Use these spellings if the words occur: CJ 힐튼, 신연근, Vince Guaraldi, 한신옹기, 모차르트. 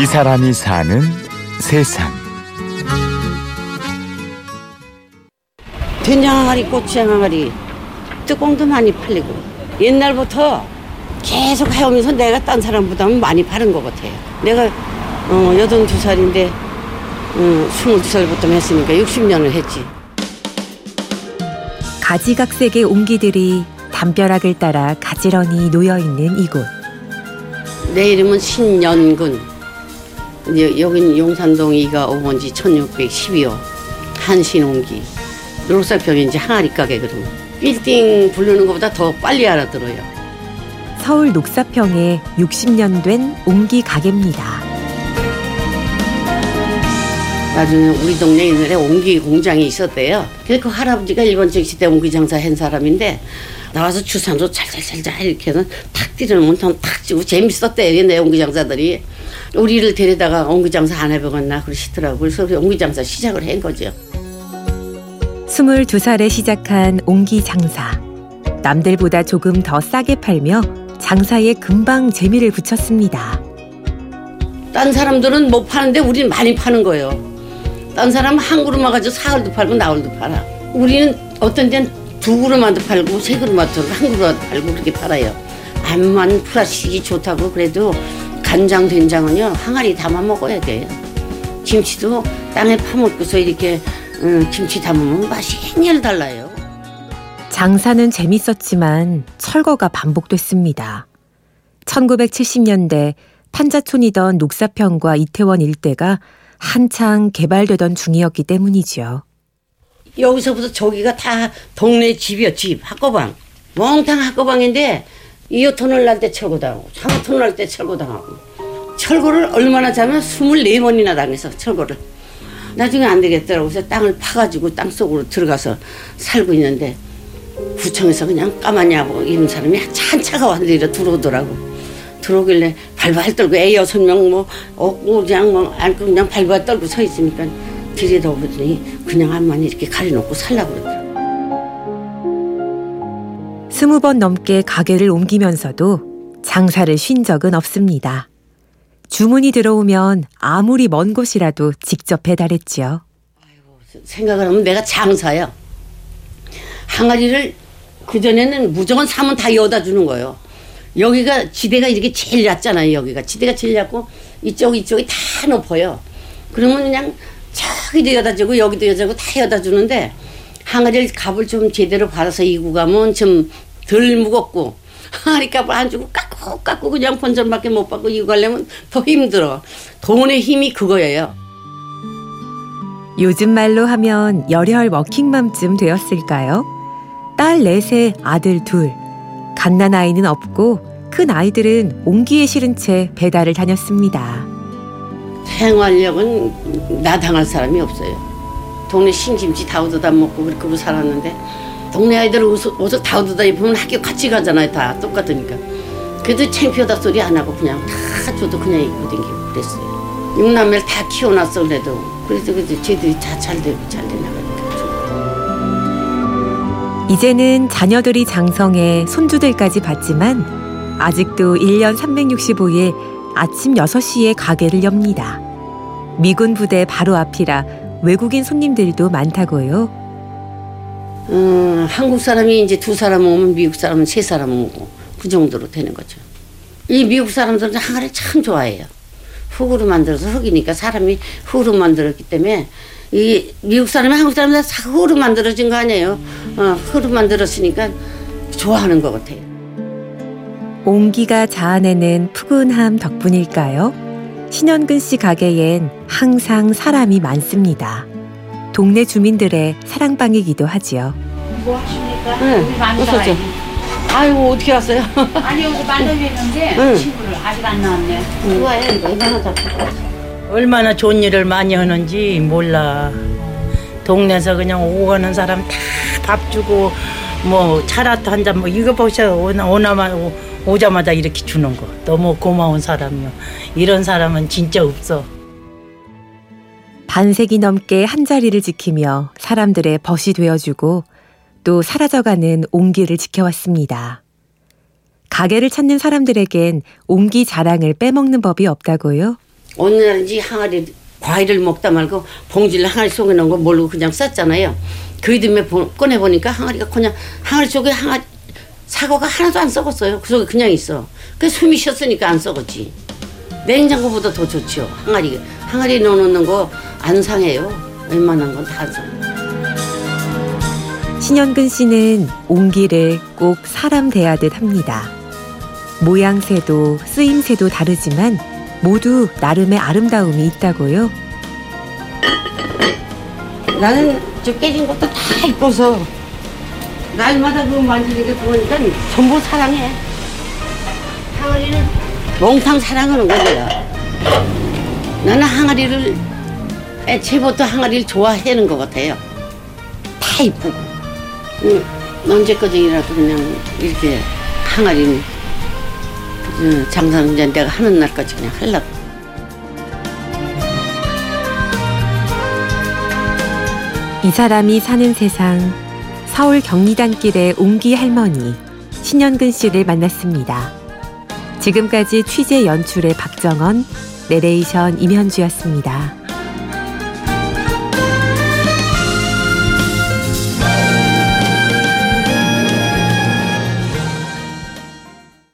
이 사람이 사는 세상. 된장 항아리, 고추장 항아리, 뚜껑도 많이 팔리고 옛날부터 계속 해오면서 내가 딴 사람보다는 많이 파는 것 같아요. 내가 82살인데 22살부터 했으니까 60년을 했지. 가지각색의 옹기들이 담벼락을 따라 가지런히 놓여있는 이곳. 내 이름은 신연근. 여긴 용산동 2가 5번지 1612호 한신옹기. 녹살평인지 항아리 가게. 그러면 빌딩 부르는 것보다 더 빨리 알아들어요. 서울 녹사평에 60년 된 옹기 가게입니다. 나중에 우리 동네 옛날에 옹기 공장이 있었대요. 근데 그 할아버지가 일본 즉시대 옹기 장사한 사람인데 나와서 주산조 잘잘잘잘 이렇게는 탁 뛰려면 탁 치고 재밌었대요. 옛날 옹기 장사들이. 우리를 데려다가 옹기 장사 안 해보겠나 그러시더라고요. 그래서 옹기 장사 시작을 한 거죠. 22살에 시작한 옹기 장사. 남들보다 조금 더 싸게 팔며 장사에 금방 재미를 붙였습니다. 딴 사람들은 못 파는데 우리는 많이 파는 거예요. 딴 사람은 한 그릇만 가지고 사흘도 팔고 나흘도 팔아. 우리는 어떤 데는 두 그릇만도 팔고 세 그릇만도 팔고 한 그릇만도 팔고 그렇게 팔아요. 암만 플라스틱이 좋다고 그래도 간장, 된장은요 항아리 담아 먹어야 돼요. 김치도 땅에 파먹고서 이렇게 김치 담으면 맛이 행렬 달라요. 장사는 재밌었지만 철거가 반복됐습니다. 1970년대 판자촌이던 녹사평과 이태원 일대가 한창 개발되던 중이었기 때문이죠. 여기서부터 저기가 다 동네 집이요. 집, 학거방. 몽땅 학거방인데 2호터널 날 때 철거당하고 3호터널 날 때 철거당하고. 철거를 얼마나 자면 24번이나 당해서 철거를. 나중에 안 되겠더라고. 그래서 땅을 파가지고 땅속으로 들어가서 살고 있는데 구청에서 그냥 까마냐고 이런 사람이 한 차가 와서 이래 들어오더라고. 들어오길래 발발 떨고 애 6명 뭐 업고 그냥 뭐 안고 그냥 발발 떨고 서 있으니까 들이다 보더니 그냥 암만 이렇게 가려놓고 살라고 그러더라고요. 20번 넘게 가게를 옮기면서도 장사를 쉰 적은 없습니다. 주문이 들어오면 아무리 먼 곳이라도 직접 배달했지요. 생각을 하면 내가 장사야. 항아리를 그전에는 무조건 사면 다 여다 주는 거예요. 여기가 지대가 이렇게 제일 낮잖아요. 여기가 지대가 제일 낮고 이쪽이 다 높아요. 그러면 그냥 저기도 여다주고 여기도 여다주고 다 여다주는데 항아리를 값을 좀 제대로 받아서 이고 가면 좀 덜 무겁고 항아리 값을 안 주고 깎고 그냥 본전밖에 못 받고 이고 가려면 더 힘들어. 돈의 힘이 그거예요. 요즘 말로 하면 열혈 워킹맘쯤 되었을까요? 딸 넷에 아들 둘. 갓난아이는 없고 큰아이들은 옹기에 실은 채 배달을 다녔습니다. 생활력은 나 당할 사람이 없어요. 동네 신김치 다 얻어다 먹고 그렇게 살았는데 동네 아이들 옷을 다 얻어다 입으면 학교 같이 가잖아요. 다 똑같으니까. 그래도 창피하다 소리 안 하고 그냥 다 저도 그냥 입고 다니고 그랬어요. 6남매를 다 키워놨어 그래도. 그래서 쟤들이 다 잘 되고 잘 되나가요. 이제는 자녀들이 장성해 손주들까지 봤지만 아직도 1년 365일 아침 6시에 가게를 엽니다. 미군 부대 바로 앞이라 외국인 손님들도 많다고요. 한국 사람이 이제 2사람 오면 미국 사람은 3사람 오고 그 정도로 되는 거죠. 이 미국 사람들은 항아리 참 좋아해요. 흙으로 만들어서 흙이니까 사람이 흙으로 만들었기 때문에 이 미국 사람이 한국 사람이 다 흙으로 만들어진 거 아니에요. 흙으로 만들었으니까 좋아하는 것 같아요. 옹기가 자아내는 푸근함 덕분일까요? 신연근 씨 가게엔 항상 사람이 많습니다. 동네 주민들의 사랑방이기도 하지요. 뭐 하십니까? 네, 아이고 어떻게 왔어요? 아니 여기 만나뵙는데 친구를 아직 안 나왔네. 좋아요. 이거 잡고. 얼마나 좋은 일을 많이 하는지 몰라. 동네에서 그냥 오고 가는 사람 다 밥 주고 뭐 차라도 한 잔 뭐 이거 보세요. 오자마자 이렇게 주는 거. 너무 고마운 사람이요. 이런 사람은 진짜 없어. 반세기 넘게 한 자리를 지키며 사람들의 벗이 되어주고 또 사라져가는 옹기를 지켜왔습니다. 가게를 찾는 사람들에겐 옹기 자랑을 빼먹는 법이 없다고요? 어느 날인지 항아리 과일을 먹다 말고 봉지를 항아리 속에 넣은 거 모르고 그냥 쌌잖아요. 그 다음에 꺼내보니까 항아리가 그냥 항아리 속에 항아리 사과가 하나도 안 썩었어요. 그 속에 그냥 있어. 그 숨이 쉬었으니까 안 썩었지. 냉장고보다 더 좋죠. 항아리 넣어놓는 거 안 상해요. 웬만한 건 다 상해요. 신연근 씨는 온 길에 꼭 사람 대하듯 합니다. 모양새도 쓰임새도 다르지만 모두 나름의 아름다움이 있다고요. 나는 저 깨진 것도 다 이뻐서 날마다 그거 만지는 게 그거니까 전부 사랑해. 항아리는 몽땅 사랑하는 거야. 나는 항아리를 애초부터 항아리를 좋아하는 것 같아요. 다 이쁘고. 언제까지라도 그냥 이렇게 항아리 장사는 내가 하는 날까지 그냥 하려고. 이 사람이 사는 세상, 서울 경리단길의 옹기 할머니 신연근 씨를 만났습니다. 지금까지 취재 연출의 박정원, 내레이션 임현주였습니다.